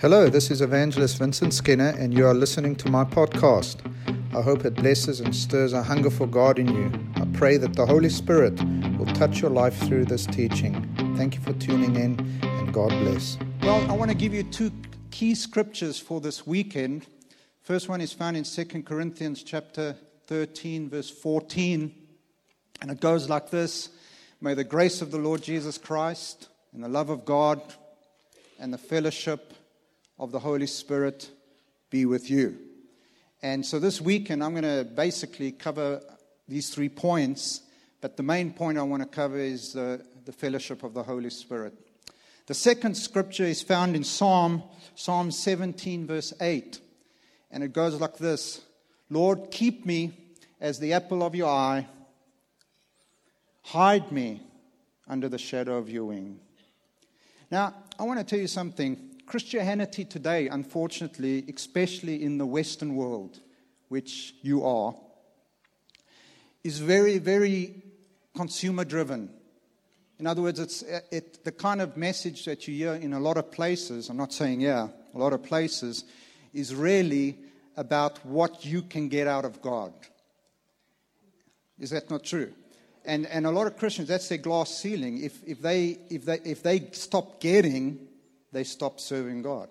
Hello, this is Evangelist Vincent Skinner, and you are listening to my podcast. I hope it blesses and stirs a hunger for God in you. I pray that the Holy Spirit will touch your life through this teaching. Thank you for tuning in, and God bless. Well, I want to give you two key scriptures for this weekend. First one is found in 2 Corinthians chapter 13, verse 14, and it goes like this. May the grace of the Lord Jesus Christ and the love of God and the fellowship of the Holy Spirit be with you. And so this weekend I'm going to basically cover these 3 points, but the main point I want to cover is the fellowship of the Holy Spirit. The second scripture is found in Psalm 17 verse 8, and it goes like this: Lord, keep me as the apple of your eye, hide me under the shadow of your wing. Now, I want to tell you something. Christianity today, unfortunately, especially in the Western world, which you are, is very, very consumer-driven. In other words, it's the kind of message that you hear in a lot of places, I'm not saying yeah, a lot of places, is really about what you can get out of God. Is that not true? And a lot of Christians, that's their glass ceiling. If they stop getting, they stop serving God.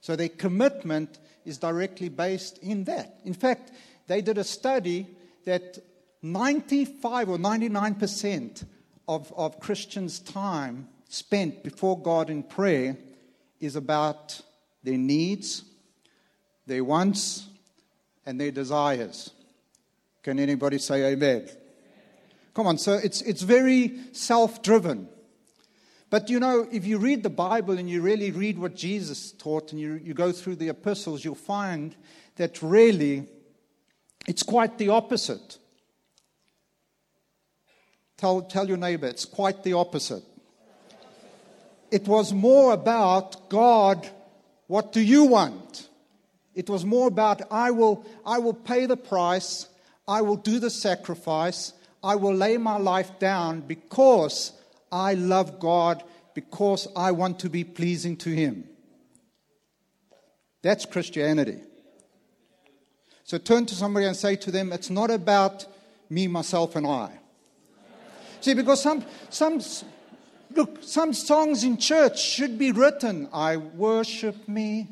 So their commitment is directly based in that. In fact, they did a study that 95 or 99% of Christians' time spent before God in prayer is about their needs, their wants, and their desires. Can anybody say amen? Come on, so it's very self-driven. But, you know, if you read the Bible and you really read what Jesus taught and you go through the epistles, you'll find that really it's quite the opposite. Tell your neighbor, it's quite the opposite. It was more about, God, what do you want? It was more about, I will pay the price, I will do the sacrifice, I will lay my life down because I love God, because I want to be pleasing to Him. That's Christianity. So turn to somebody and say to them, it's not about me, myself, and I. See, because some songs in church should be written, I worship me.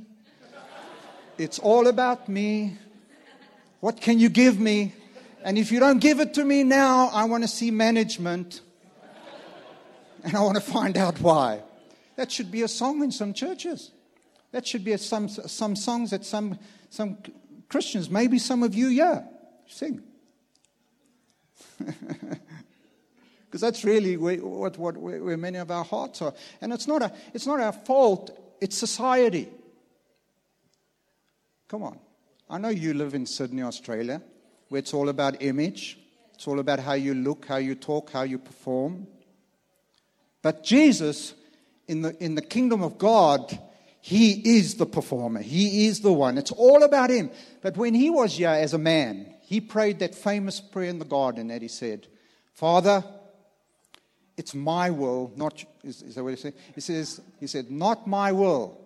It's all about me. What can you give me? And if you don't give it to me now, I want to see management. And I want to find out why. That should be a song in some churches. That should be some songs that some Christians, maybe some of you, yeah, sing. Because that's really where many of our hearts are. And it's not our fault. It's society. Come on. I know you live in Sydney, Australia, where it's all about image. It's all about how you look, how you talk, how you perform. But Jesus, in the kingdom of God, He is the performer. He is the one. It's all about Him. But when He was here as a man, He prayed that famous prayer in the garden that He said, Father, it's my will, not, is that what He said? He said, not my will,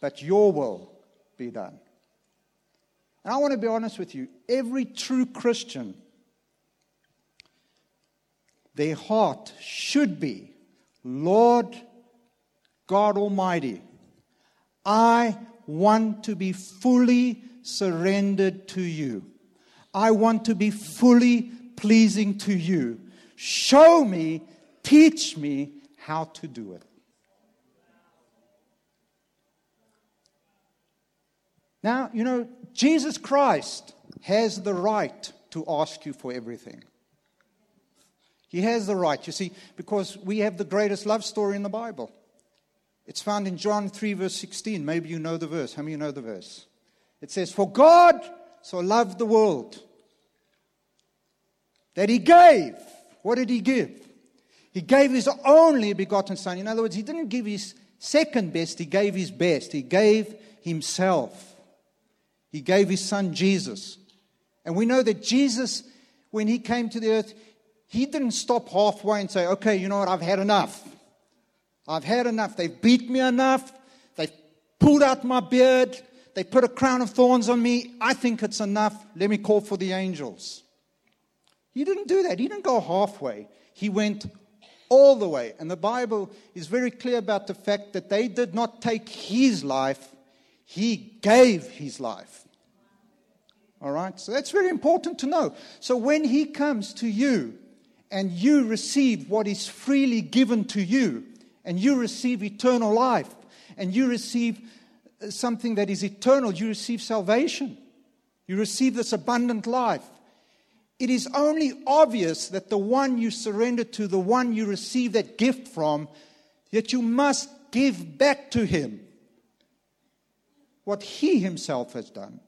but your will be done. And I want to be honest with you. Every true Christian, their heart should be, Lord God Almighty, I want to be fully surrendered to you. I want to be fully pleasing to you. Show me, teach me how to do it. Now, you know, Jesus Christ has the right to ask you for everything. He has the right, you see, because we have the greatest love story in the Bible. It's found in John 3, verse 16. Maybe you know the verse. How many of you know the verse? It says, For God so loved the world that He gave. What did He give? He gave His only begotten Son. In other words, He didn't give His second best. He gave His best. He gave Himself. He gave His Son, Jesus. And we know that Jesus, when He came to the earth, He didn't stop halfway and say, okay, you know what, I've had enough. They've beat me enough. They've pulled out my beard. They put a crown of thorns on me. I think it's enough. Let me call for the angels. He didn't do that. He didn't go halfway. He went all the way. And the Bible is very clear about the fact that they did not take his life. He gave his life. All right? So that's very important to know. So when he comes to you and you receive what is freely given to you, and you receive eternal life, and you receive something that is eternal, you receive salvation. You receive this abundant life. It is only obvious that the one you surrender to, the one you receive that gift from, that you must give back to him what he himself has done.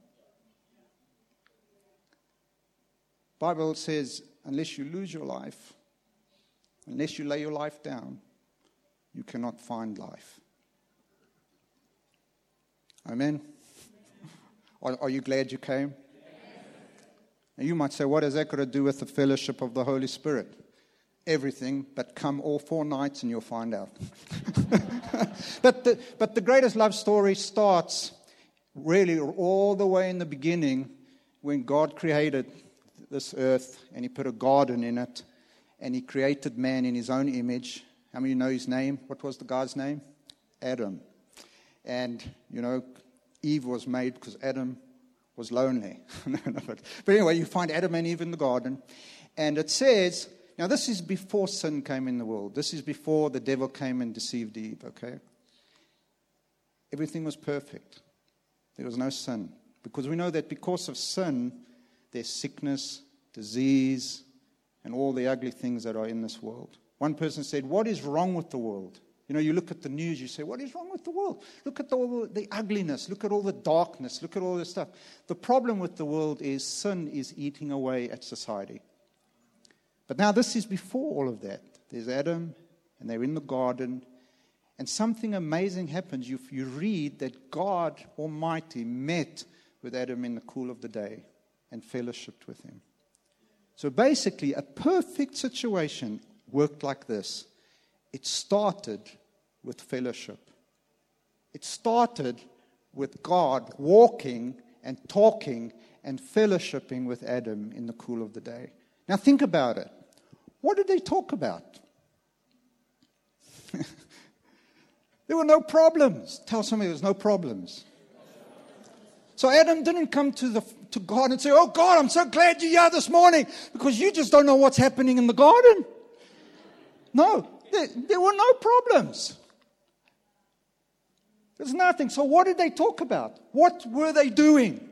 The Bible says, unless you lose your life, unless you lay your life down, you cannot find life. Amen? Are you glad you came? And you might say, what has that got to do with the fellowship of the Holy Spirit? Everything, but come all 4 nights and you'll find out. But the greatest love story starts really all the way in the beginning when God created this earth and he put a garden in it and he created man in his own image. How many of you know his name? What was the guy's name? Adam. And, you know, Eve was made because Adam was lonely. But anyway, you find Adam and Eve in the garden. And it says, now this is before sin came in the world. This is before the devil came and deceived Eve, okay? Everything was perfect. There was no sin. Because we know that because of sin, there's sickness, disease, and all the ugly things that are in this world. One person said, what is wrong with the world? You know, you look at the news, you say, what is wrong with the world? Look at all the ugliness. Look at all the darkness. Look at all this stuff. The problem with the world is sin is eating away at society. But now this is before all of that. There's Adam, and they're in the garden. And something amazing happens. You read that God Almighty met with Adam in the cool of the day and fellowshiped with him. So basically, a perfect situation worked like this. It started with fellowship. It started with God walking and talking and fellowshipping with Adam in the cool of the day. Now think about it. What did they talk about? There were no problems. Tell somebody there was no problems. So Adam didn't come to God and say, oh God, I'm so glad you're here this morning because you just don't know what's happening in the garden. No. There were no problems. There's nothing. So what did they talk about? What were they doing?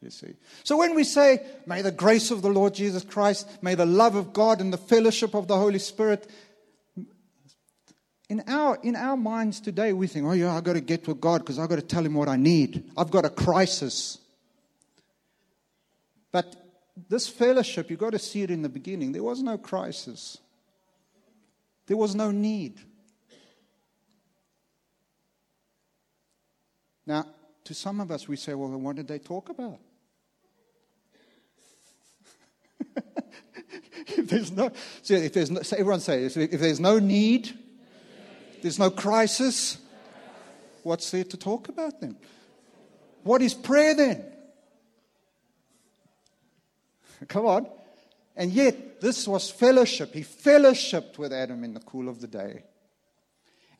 You see. So when we say, may the grace of the Lord Jesus Christ, may the love of God and the fellowship of the Holy Spirit, in our minds today we think, oh yeah, I've got to get with God because I've got to tell him what I need. I've got a crisis. But this fellowship, you've got to see it in the beginning. There was no crisis. There was no need. Now, to some of us, we say, well, what did they talk about? So everyone say, if there's no need, there's no crisis, what's there to talk about then? What is prayer then? Come on. And yet, this was fellowship. He fellowshiped with Adam in the cool of the day.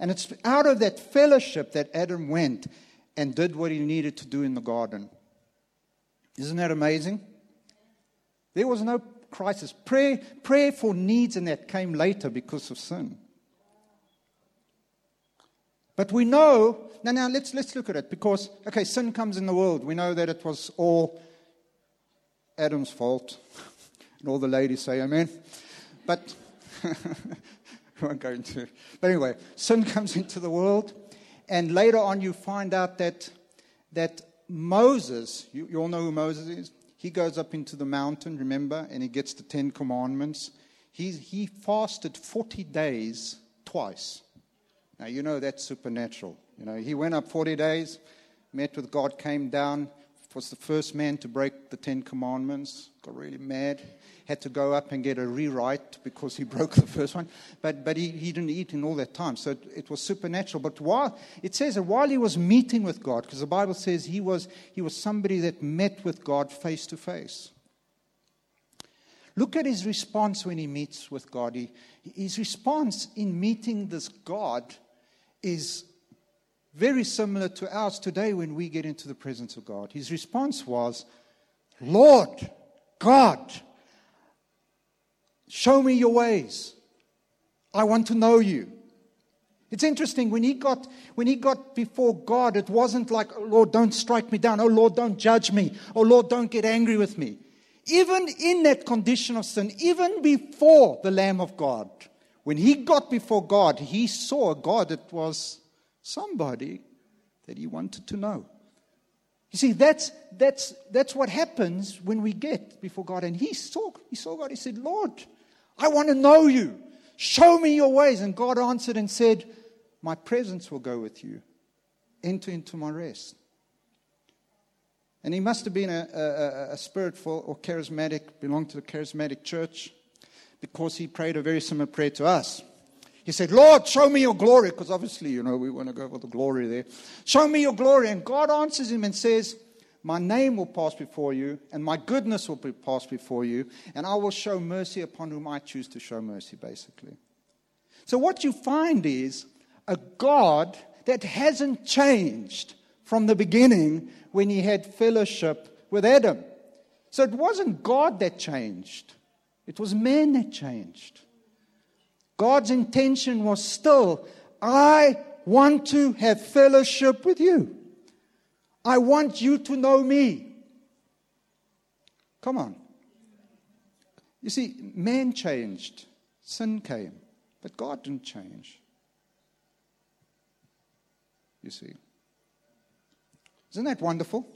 And it's out of that fellowship that Adam went and did what he needed to do in the garden. Isn't that amazing? There was no crisis. Prayer for needs and that came later because of sin. But we know, now let's look at it because, okay, sin comes in the world. We know that it was all Adam's fault. And all the ladies say amen. But we won't go into it. But anyway, sin comes into the world. And later on you find out that Moses, you all know who Moses is? He goes up into the mountain, remember, and he gets the 10 commandments. He fasted 40 days twice. Now you know that's supernatural. You know, he went up 40 days, met with God, came down. was the first man to break the 10 commandments, got really mad, had to go up and get a rewrite because he broke the first one. But he didn't eat in all that time, so it was supernatural. But while it says that while he was meeting with God, because the Bible says he was somebody that met with God face to face. Look at his response when he meets with God. His response in meeting this God is very similar to ours today when we get into the presence of God. His response was, Lord God, show me your ways. I want to know you. It's interesting, when he got before God, it wasn't like, oh Lord, don't strike me down. Oh Lord, don't judge me. Oh Lord, don't get angry with me. Even in that condition of sin, even before the Lamb of God, when he got before God, he saw a God that was somebody that he wanted to know. You see, that's what happens when we get before God. And he saw God. He said, Lord, I want to know you. Show me your ways. And God answered and said, my presence will go with you. Enter into my rest. And he must have been a spiritual or charismatic, belonged to the charismatic church, because he prayed a very similar prayer to us. He said, Lord, show me your glory, because obviously, we want to go for the glory there. Show me your glory. And God answers him and says, my name will pass before you, and my goodness will pass before you, and I will show mercy upon whom I choose to show mercy, basically. So what you find is a God that hasn't changed from the beginning when he had fellowship with Adam. So it wasn't God that changed. It was man that changed. God's intention was still, I want to have fellowship with you. I want you to know me. Come on. You see, man changed. Sin came. But God didn't change. You see. Isn't that wonderful?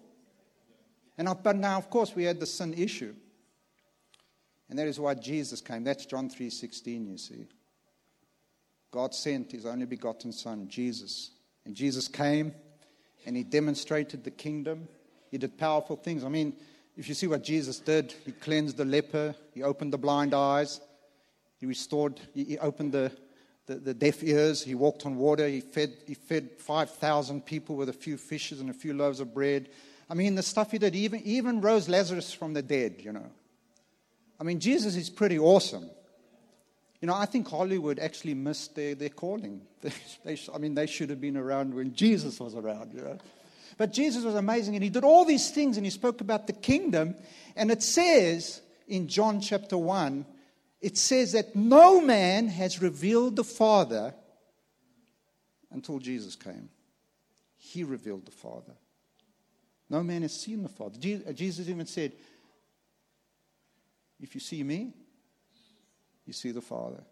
But now, of course, we had the sin issue. And that is why Jesus came. That's John 3:16, you see. God sent his only begotten son, Jesus. And Jesus came and he demonstrated the kingdom. He did powerful things. I mean, if you see what Jesus did, he cleansed the leper. He opened the blind eyes. He restored, he opened the deaf ears. He walked on water. He fed 5,000 people with a few fishes and a few loaves of bread. I mean, the stuff he did, he even rose Lazarus from the dead, I mean, Jesus is pretty awesome. I think Hollywood actually missed their calling. They should have been around when Jesus was around, But Jesus was amazing, and he did all these things, and he spoke about the kingdom. And it says in John chapter 1, it says that no man has revealed the Father until Jesus came. He revealed the Father. No man has seen the Father. Jesus even said, if you see me, you see the Father.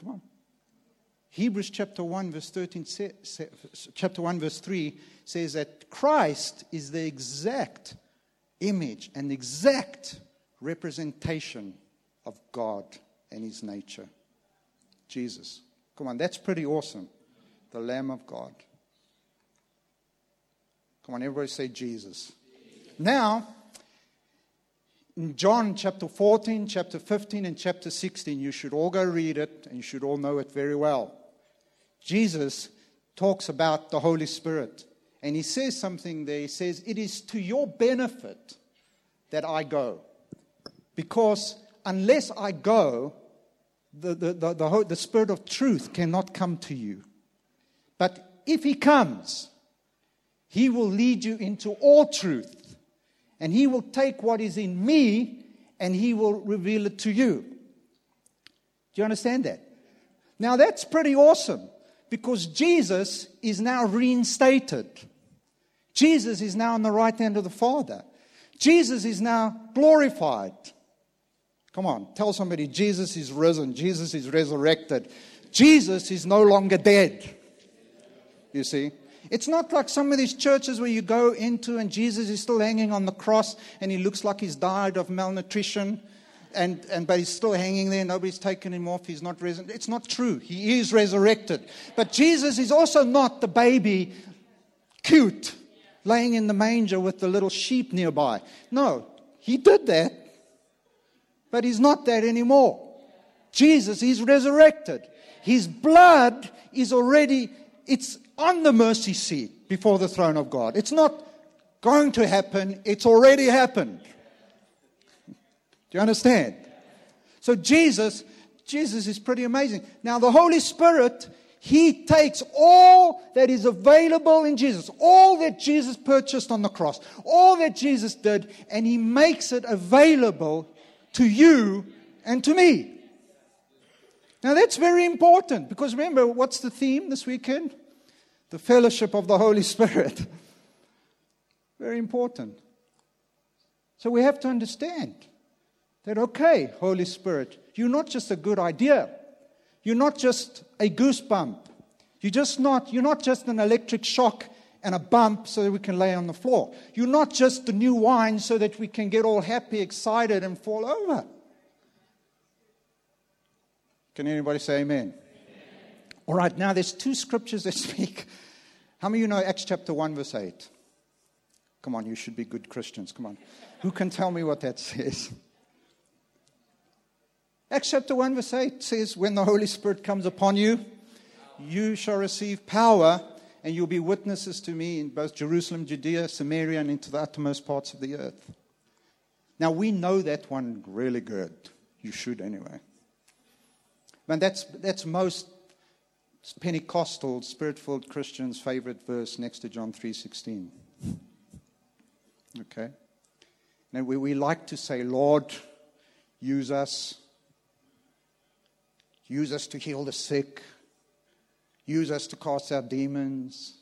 Come on. Hebrews chapter 1 verse 13, chapter 1 verse 3 says that Christ is the exact image and exact representation of God and his nature. Jesus. Come on, that's pretty awesome. The Lamb of God. Come on, everybody say Jesus. Now, in John chapter 14, chapter 15, and chapter 16, you should all go read it, and you should all know it very well. Jesus talks about the Holy Spirit, and he says something there. He says, it is to your benefit that I go, because unless I go, the Spirit of truth cannot come to you. But if he comes, he will lead you into all truth. And he will take what is in me and he will reveal it to you. Do you understand that? Now that's pretty awesome, because Jesus is now reinstated. Jesus is now on the right hand of the Father. Jesus is now glorified. Come on, tell somebody, Jesus is risen. Jesus is resurrected. Jesus is no longer dead. You see? It's not like some of these churches where you go into and Jesus is still hanging on the cross and he looks like he's died of malnutrition, but he's still hanging there. Nobody's taken him off. He's not risen. It's not true. He is resurrected. But Jesus is also not the baby cute, laying in the manger with the little sheep nearby. No, he did that, but he's not that anymore. Jesus, he's resurrected. His blood is already, it's on the mercy seat before the throne of God. It's not going to happen, it's already happened. Do you understand? So Jesus is pretty amazing. Now the Holy Spirit, he takes all that is available in Jesus, all that Jesus purchased on the cross, all that Jesus did, and he makes it available to you and to me. Now that's very important, because remember, what's the theme this weekend? The fellowship of the Holy Spirit. Very important. So we have to understand that, okay, Holy Spirit, you're not just a good idea. You're not just a goosebump. You're not just an electric shock and a bump so that we can lay on the floor. You're not just the new wine so that we can get all happy, excited, and fall over. Can anybody say amen? Amen. All right, now there's two scriptures that speak. How many of you know Acts chapter 1 verse 8? Come on, you should be good Christians. Come on. Who can tell me what that says? Acts chapter 1 verse 8 says, when the Holy Spirit comes upon you, you shall receive power, and you'll be witnesses to me in both Jerusalem, Judea, Samaria, and into the uttermost parts of the earth. Now, we know that one really good. You should anyway. And that's most Pentecostal, Spirit-filled Christians' favorite verse next to John 3:16. Okay? Now, we like to say, Lord, use us. Use us to heal the sick. Use us to cast out demons,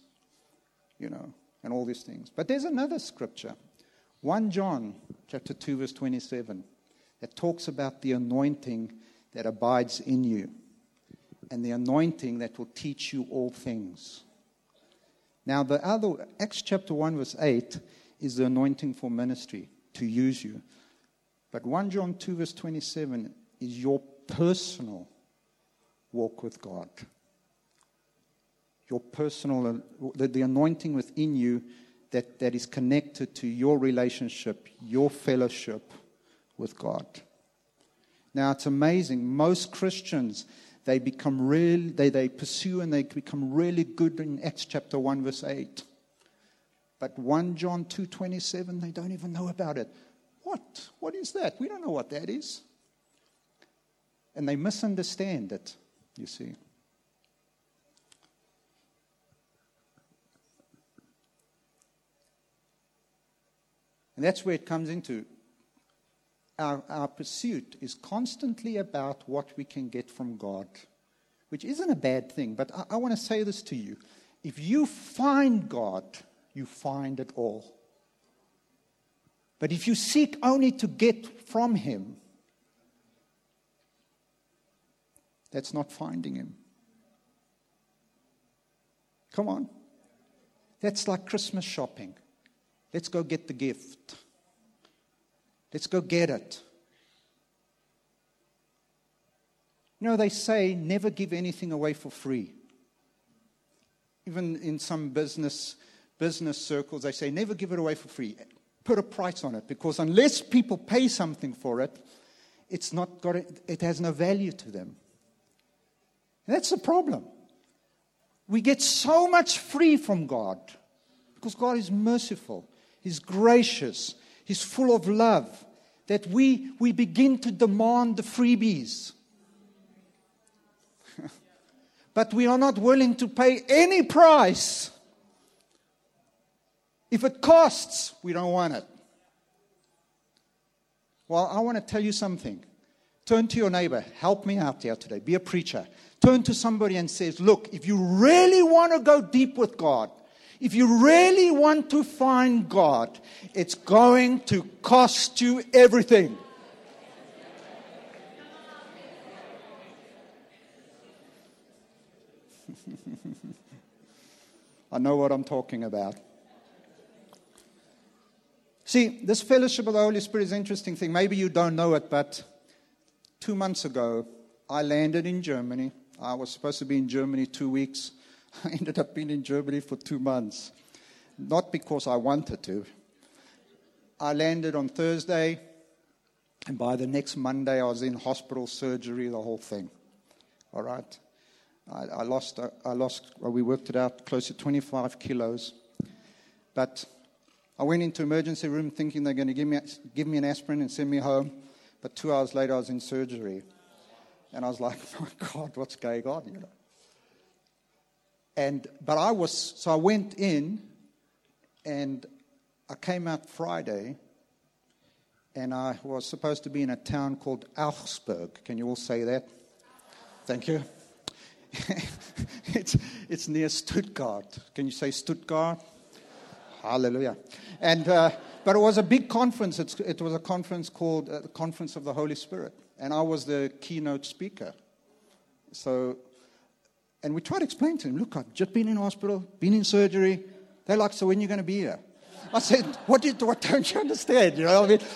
and all these things. But there's another scripture, 1 John chapter 2, verse 27, that talks about the anointing that abides in you and the anointing that will teach you all things. Now, the other, Acts chapter 1, verse 8, is the anointing for ministry, to use you. But 1 John 2, verse 27 is your personal walk with God. Your personal, the anointing within you that is connected to your relationship, your fellowship with God. Now it's amazing. Most Christians, they pursue and they become really good in Acts chapter 1 verse 8. But 1 John 2:27, they don't even know about it. What? What is that? We don't know what that is. And they misunderstand it, you see. And that's where it comes into. Our pursuit is constantly about what we can get from God, which isn't a bad thing. But I want to say this to you. If you find God, you find it all. But if you seek only to get from him, that's not finding him. Come on. That's like Christmas shopping. Let's go get the gift. Let's go get it. They say never give anything away for free. Even in some business circles, they say never give it away for free. Put a price on it, because unless people pay something for it, it has no value to them. And that's the problem. We get so much free from God, because God is merciful, he's gracious, he's full of love, that we begin to demand the freebies. But we are not willing to pay any price. If it costs, we don't want it. Well, I want to tell you something. Turn to your neighbor. Help me out here today. Be a preacher. Turn to somebody and say, look, if you really want to go deep with God, if you really want to find God, it's going to cost you everything. I know what I'm talking about. See, this fellowship of the Holy Spirit is an interesting thing. Maybe you don't know it, but 2 months ago, I landed in Germany. I was supposed to be in Germany 2 weeks. I ended up being in Germany for 2 months. not because I wanted to. I landed on Thursday, and by the next Monday, I was in hospital, surgery, the whole thing. All right? I lost, we worked it out, close to 25 kilos. But I went into emergency room thinking they're going to give me an aspirin and send me home. But 2 hours later, I was in surgery. And I was like, oh my God, what's going on, you know? So I went in, and I came out Friday, and I was supposed to be in a town called Augsburg. Can you all say that? Thank you. It's near Stuttgart. Can you say Stuttgart? Hallelujah. And but it was a big conference. It was a conference called the Conference of the Holy Spirit, and I was the keynote speaker. So, and we tried to explain to him, look, I've just been in hospital, been in surgery. They're like, so when are you going to be here? I said, what don't you understand? You know what I mean?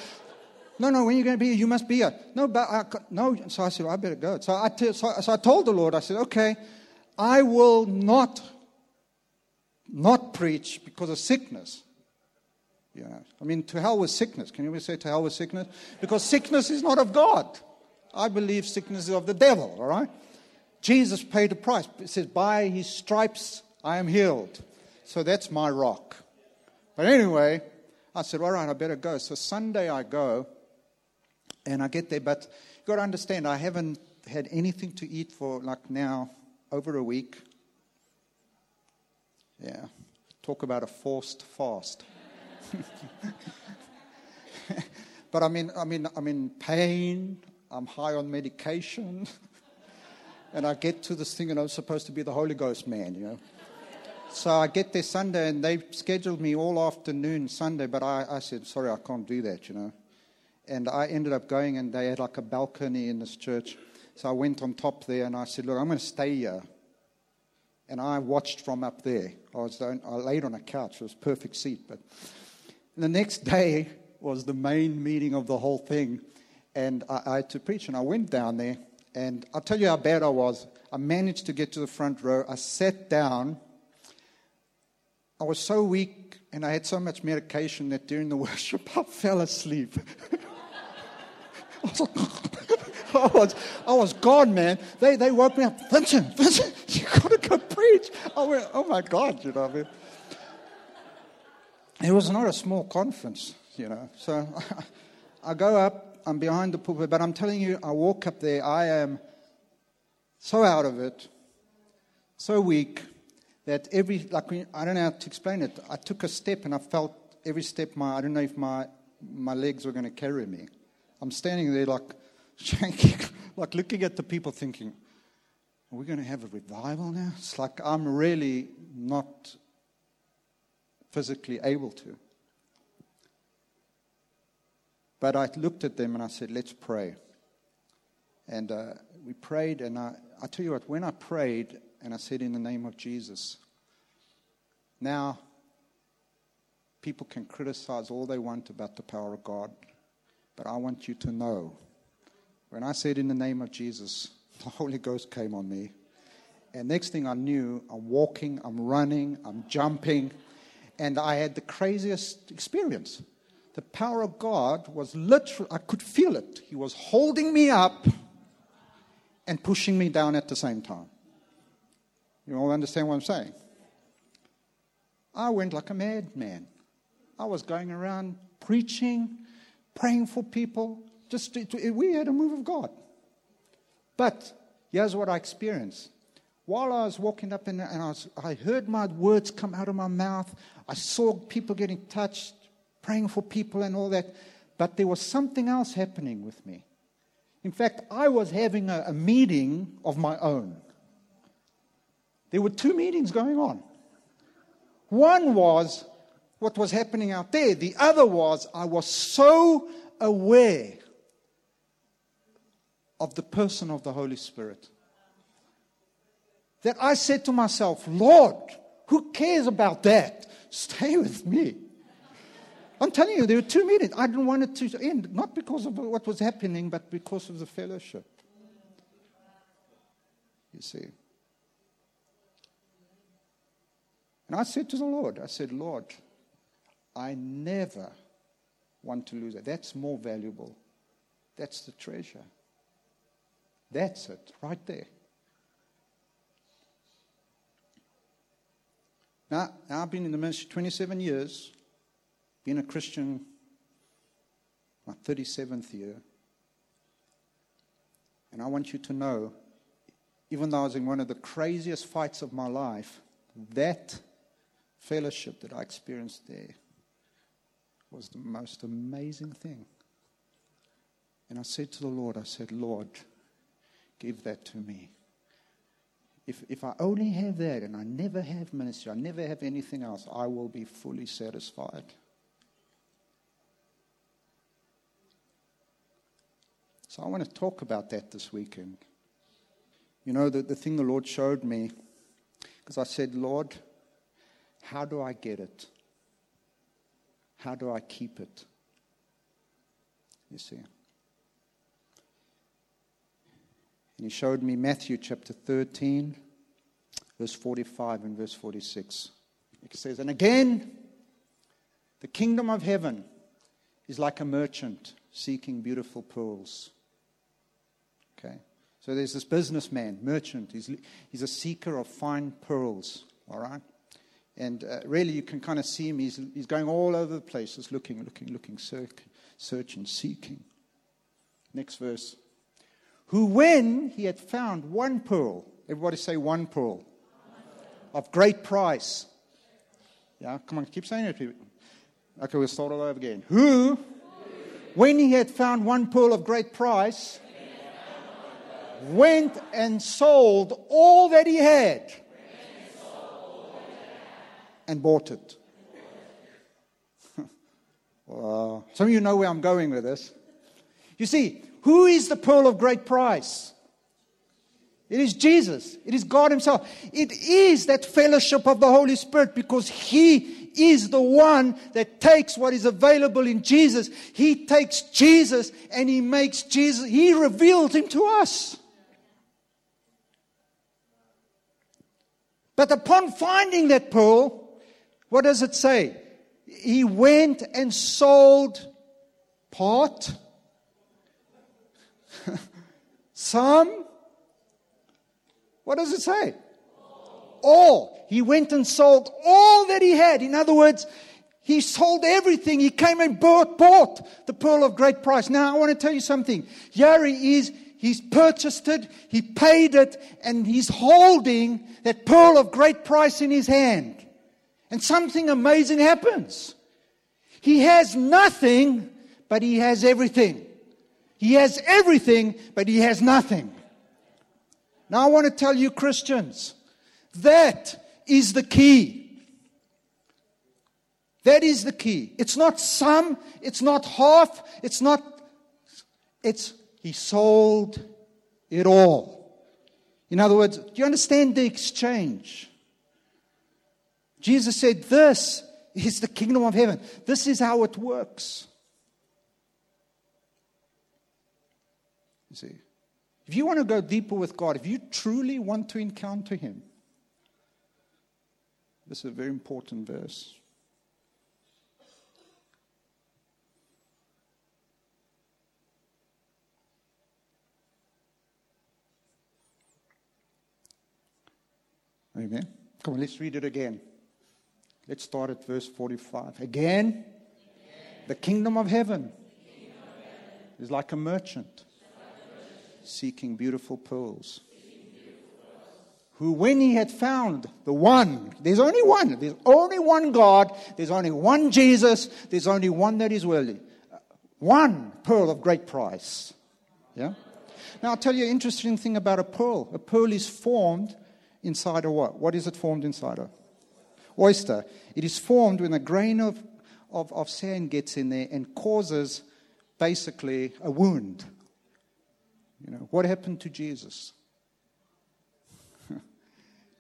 No, when are you going to be here? You must be here. No. So I said, I better go. So I told the Lord, I said, okay, I will not preach because of sickness. You know, I mean, to hell with sickness. Can you ever say to hell with sickness? Because sickness is not of God. I believe sickness is of the devil, all right? Jesus paid the price. It says, by his stripes I am healed. So that's my rock. But anyway, I said, all right, I better go. So Sunday I go, and I get there. But you've got to understand, I haven't had anything to eat for, like now, over a week. Yeah, talk about a forced fast. But I'm in pain. I'm high on medication. And I get to this thing, and I'm supposed to be the Holy Ghost man, you know. So I get there Sunday, and they scheduled me all afternoon Sunday, but I said, sorry, I can't do that, you know. And I ended up going, and they had like a balcony in this church. So I went on top there, and I said, look, I'm going to stay here. And I watched from up there. I laid on a couch. It was a perfect seat. But the next day was the main meeting of the whole thing, and I had to preach, and I went down there. And I'll tell you how bad I was. I managed to get to the front row. I sat down. I was so weak, and I had so much medication that during the worship, I fell asleep. I was like, I was gone, man. They woke me up. Vincent, you got to go preach. I went, oh, my God, you know what I mean? It was not a small conference, you know. So I go up. I'm behind the pulpit, but I'm telling you, I walk up there, I am so out of it, so weak, that I don't know how to explain it. I took a step, and I felt every step, I don't know if my legs were going to carry me. I'm standing there like shaking, like looking at the people thinking, are we going to have a revival now? It's like I'm really not physically able to. But I looked at them and I said, let's pray. And we prayed, and I tell you what, when I prayed and I said, in the name of Jesus, now people can criticize all they want about the power of God, but I want you to know, when I said in the name of Jesus, the Holy Ghost came on me. And next thing I knew, I'm walking, I'm running, I'm jumping, and I had the craziest experience. The power of God was literal. I could feel it. He was holding me up and pushing me down at the same time. You all understand what I'm saying? I went like a madman. I was going around preaching, praying for people. We had a move of God. But here's what I experienced. While I was walking up, I heard my words come out of my mouth. I saw people getting touched, praying for people and all that. But there was something else happening with me. In fact, I was having a meeting of my own. There were two meetings going on. One was what was happening out there. The other was I was so aware of the person of the Holy Spirit that I said to myself, Lord, who cares about that? Stay with me. I'm telling you, there were two meetings. I didn't want it to end, not because of what was happening, but because of the fellowship. You see. And I said to the Lord, I said, Lord, I never want to lose it. That's more valuable. That's the treasure. That's it, right there. Now I've been in the ministry 27 years, been a Christian my 37th year. And I want you to know, even though I was in one of the craziest fights of my life, that fellowship that I experienced there was the most amazing thing. And I said to the Lord, I said, Lord, give that to me. If I only have that and I never have ministry, I never have anything else, I will be fully satisfied. So I want to talk about that this weekend. You know, the thing the Lord showed me, because I said, Lord, how do I get it? How do I keep it? You see. And he showed me Matthew chapter 13, verse 45 and verse 46. It says, and again, the kingdom of heaven is like a merchant seeking beautiful pearls. Okay. So there's this businessman, merchant. He's a seeker of fine pearls. All right. And really, you can kind of see him. He's going all over the place, just looking, searching, seeking. Next verse. Who, when he had found one pearl, everybody say one pearl, of great price. Yeah, come on, keep saying it, people. Okay, we'll start all over again. Who, when he had found one pearl of great price, went and sold all that he had. And bought it. Wow. Some of you know where I'm going with this. You see, who is the pearl of great price? It is Jesus. It is God himself. It is that fellowship of the Holy Spirit, because he is the one that takes what is available in Jesus. He takes Jesus and he makes Jesus. He reveals him to us. But upon finding that pearl, what does it say? He went and sold part, some. What does it say? All. He went and sold all that he had. In other words, he sold everything. He came and bought the pearl of great price. Now, I want to tell you something. Here he is. He's purchased it. He paid it. And he's holding that pearl of great price in his hand. And something amazing happens. He has nothing, but he has everything. He has everything, but he has nothing. Now I want to tell you, Christians, that is the key. That is the key. It's not some, it's not half, he sold it all. In other words, do you understand the exchange? Jesus said, this is the kingdom of heaven. This is how it works. You see, if you want to go deeper with God, if you truly want to encounter him, this is a very important verse. Amen. Come on, let's read it again. Let's start at verse 45. Again, the kingdom of heaven is like a merchant seeking beautiful pearls, who when he had found the one, there's only one God, there's only one Jesus, there's only one that is worthy, one pearl of great price. Yeah. Now I'll tell you an interesting thing about a pearl. A pearl is formed inside of what? What is it formed inside of? Oyster. It is formed when a grain of sand gets in there and causes basically a wound. You know, what happened to Jesus?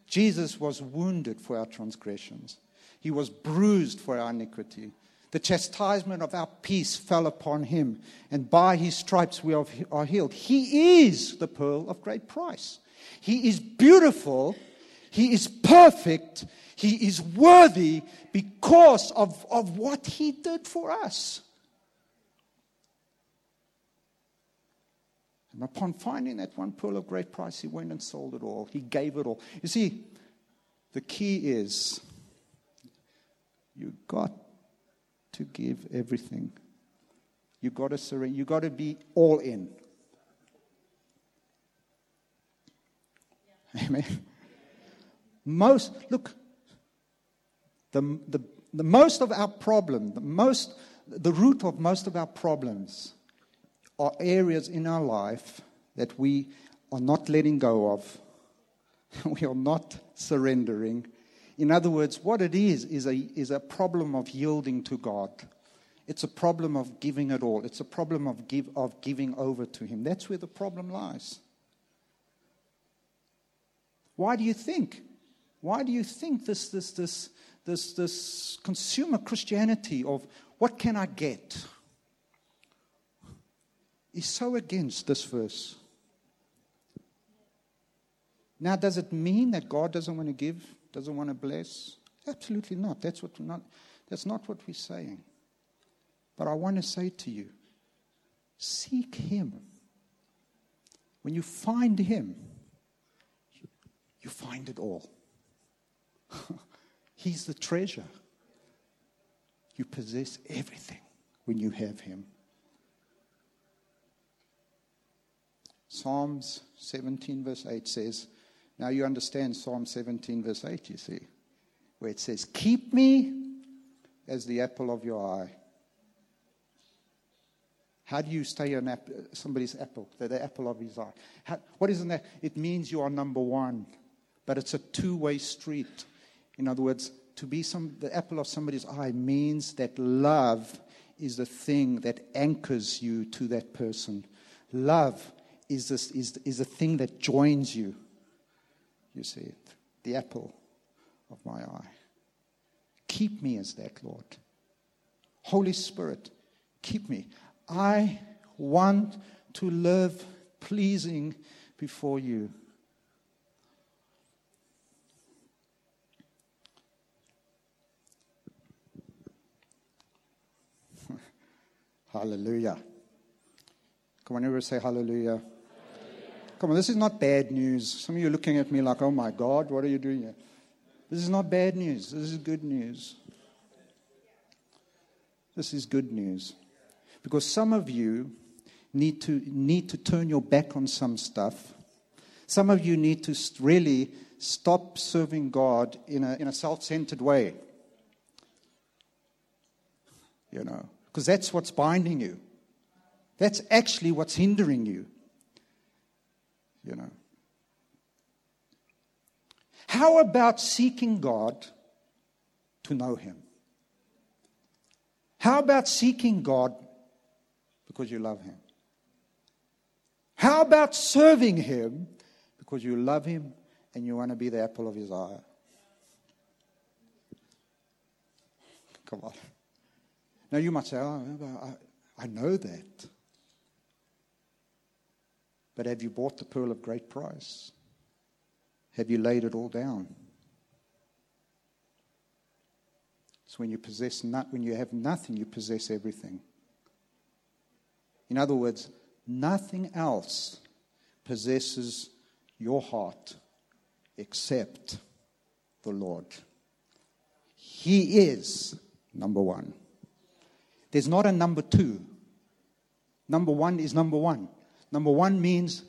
Jesus was wounded for our transgressions. He was bruised for our iniquity. The chastisement of our peace fell upon him, and by his stripes we are healed. He is the pearl of great price. He is beautiful. He is perfect. He is worthy because of what he did for us. And upon finding that one pearl of great price, he went and sold it all. He gave it all. You see, the key is you got to give everything. You got to surrender. You got to be all in. Amen. The root of most of our problems are areas in our life that we are not letting go of. We are not surrendering. In other words, what it is a problem of yielding to God. It's a problem of giving it all. It's a problem of giving over to Him. That's where the problem lies. Why do you think? Why do you think this consumer Christianity of what can I get is so against this verse? Now, does it mean that God doesn't want to give, doesn't want to bless? Absolutely not. That's not what we're saying. But I want to say to you, seek Him. When you find Him, you find it all. He's the treasure. You possess everything when you have Him. Psalms 17 verse 8 says, now you understand Psalm 17 verse 8, you see, where it says, keep me as the apple of your eye. How do you stay on somebody's apple? They're the apple of his eye. What is that? It means you are number one. But it's a two-way street. In other words, to be the apple of somebody's eye means that love is the thing that anchors you to that person. Love is the thing that joins you. You see it, the apple of my eye. Keep me as that, Lord. Holy Spirit, keep me. I want to live pleasing before you. Hallelujah. Come on, everybody say hallelujah. Hallelujah. Come on, this is not bad news. Some of you are looking at me like, oh my God, what are you doing here? This is not bad news. This is good news. This is good news. Because some of you need to turn your back on some stuff. Some of you need to really stop serving God in a self-centered way. You know. Because that's what's binding you. That's actually what's hindering you. You know. How about seeking God to know Him? How about seeking God because you love Him? How about serving Him because you love Him and you want to be the apple of His eye? Come on. Now, you might say, oh, I know that. But have you bought the pearl of great price? Have you laid it all down? It's when you have nothing, you possess everything. In other words, nothing else possesses your heart except the Lord. He is number one. There's not a number two. Number one is number one. Number one means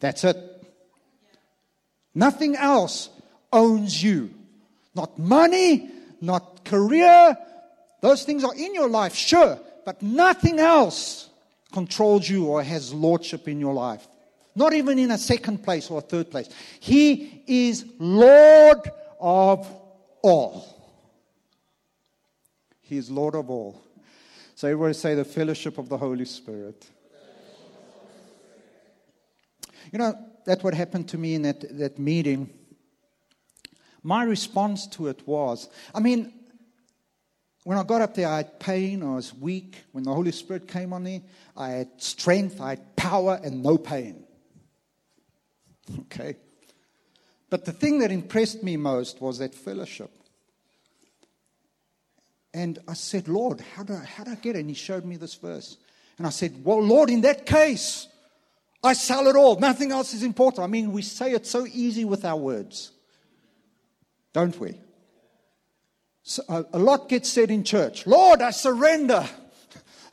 that's it. Nothing else owns you. Not money, not career. Those things are in your life, sure. But nothing else controls you or has lordship in your life. Not even in a second place or a third place. He is Lord of all. He is Lord of all. So everybody say the fellowship of the Holy Spirit. You know, that's what happened to me in that meeting. My response to it was, when I got up there, I had pain, I was weak. When the Holy Spirit came on me, I had strength, I had power, and no pain. Okay? But the thing that impressed me most was that fellowship. And I said, Lord, how do I get it? And he showed me this verse. And I said, well, Lord, in that case, I sell it all. Nothing else is important. I mean, we say it so easy with our words, don't we? So a lot gets said in church. Lord, I surrender.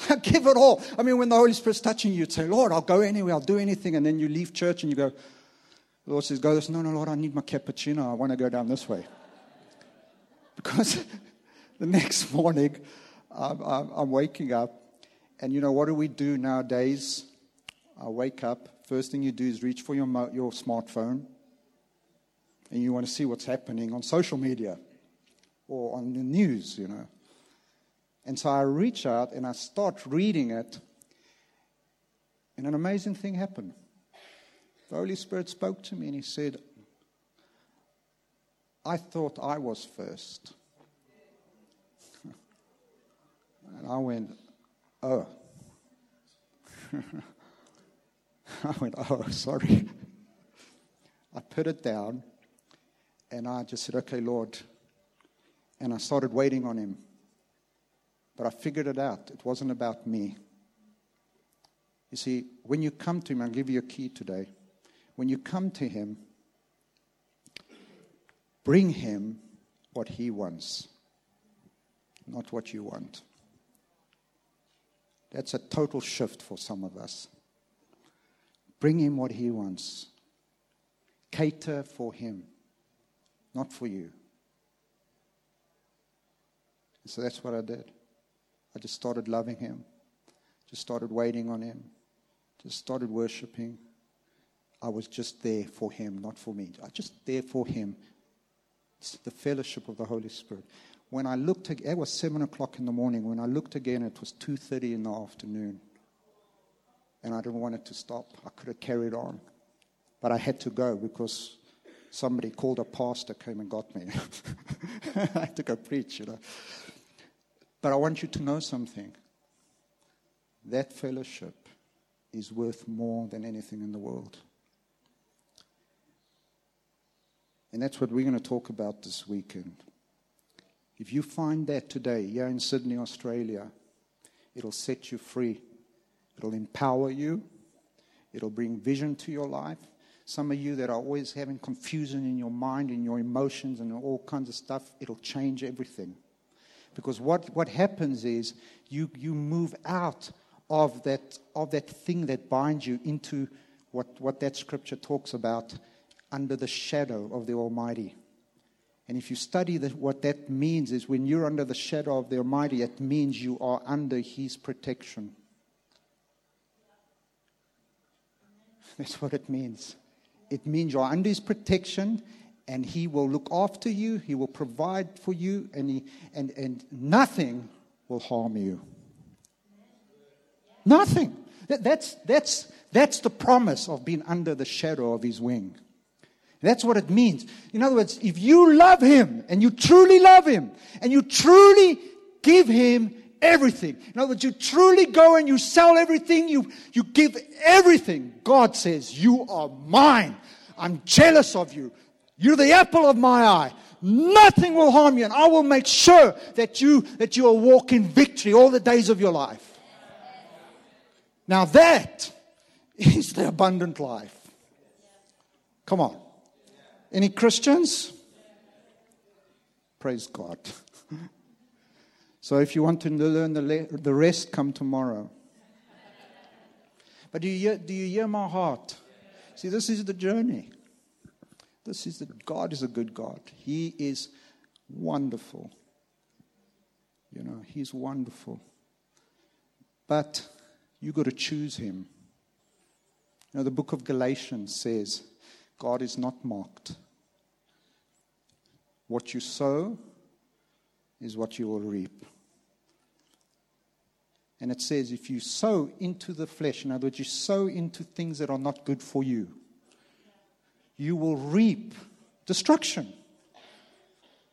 I give it all. I mean, when the Holy Spirit's touching you, you say, Lord, I'll go anywhere. I'll do anything. And then you leave church and you go, the Lord says, go this. No, Lord, I need my cappuccino. I want to go down this way. Because the next morning, I'm waking up. And you know, what do we do nowadays? I wake up. First thing you do is reach for your smartphone. And you want to see what's happening on social media or on the news, you know. And so I reach out and I start reading it. And an amazing thing happened. The Holy Spirit spoke to me and he said, I thought I was first. And I went, oh. Sorry. I put it down and I just said, okay, Lord. And I started waiting on him. But I figured it out. It wasn't about me. You see, when you come to him, I'll give you a key today. When you come to him, bring him what he wants, not what you want. That's a total shift for some of us. Bring him what he wants. Cater for him, not for you. And so that's what I did. I just started loving him, just started waiting on him, just started worshiping. I was just there for him, not for me. I just there for him. It's the fellowship of the Holy Spirit. When I looked, it was 7 o'clock in the morning. When I looked again, it was 2:30 in the afternoon. And I didn't want it to stop. I could have carried on. But I had to go because somebody called a pastor, came and got me. I had to go preach, you know. But I want you to know something. That fellowship is worth more than anything in the world. And that's what we're going to talk about this weekend. If you find that today, here in Sydney, Australia, it'll set you free. It'll empower you. It'll bring vision to your life. Some of you that are always having confusion in your mind and your emotions and all kinds of stuff, it'll change everything. Because what happens is you move out of that thing that binds you into what that scripture talks about under the shadow of the Almighty. And if you study what that means is when you're under the shadow of the Almighty, it means you are under his protection. That's what it means. It means you're under his protection. And he will look after you. He will provide for you. And nothing will harm you. Nothing. That's the promise of being under the shadow of his wing. That's what it means. In other words, if you love him, and you truly love him, and you truly give him everything. In other words, you truly go and you sell everything. You give everything. God says, you are mine. I'm jealous of you. You're the apple of my eye. Nothing will harm you. And I will make sure that you will walk in victory all the days of your life. Now that is the abundant life. Come on. Any Christians? Praise God. So if you want to learn the rest, come tomorrow. But do you hear my heart? See, this is the journey. This is that God is a good God. He is wonderful. You know, he's wonderful. But you got to choose him. You know, the book of Galatians says, God is not mocked. What you sow is what you will reap. And it says, if you sow into the flesh, in other words, you sow into things that are not good for you, you will reap destruction.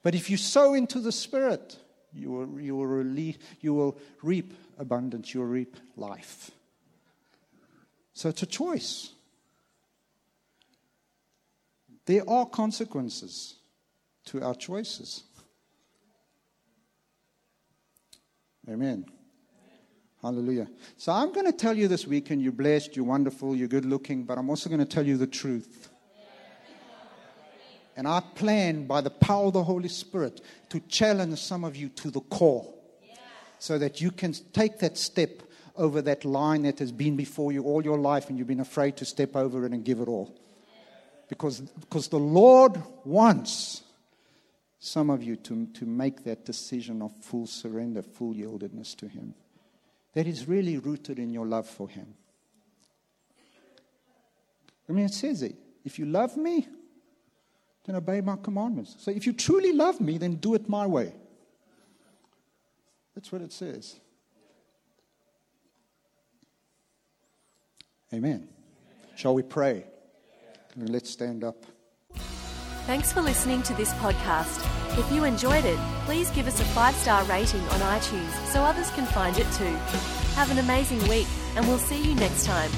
But if you sow into the Spirit, you will reap abundance. You will reap life. So it's a choice. There are consequences to our choices. Amen. Hallelujah. So I'm going to tell you this weekend, you're blessed, you're wonderful, you're good looking, but I'm also going to tell you the truth. And I plan by the power of the Holy Spirit to challenge some of you to the core so that you can take that step over that line that has been before you all your life and you've been afraid to step over it and give it all. Because the Lord wants some of you to make that decision of full surrender, full yieldedness to Him. That is really rooted in your love for Him. I mean, it says it. If you love me, then obey my commandments. So if you truly love me, then do it my way. That's what it says. Amen. Shall we pray? Let's stand up. Thanks for listening to this podcast. If you enjoyed it, please give us a 5-star rating on iTunes so others can find it too. Have an amazing week, and we'll see you next time.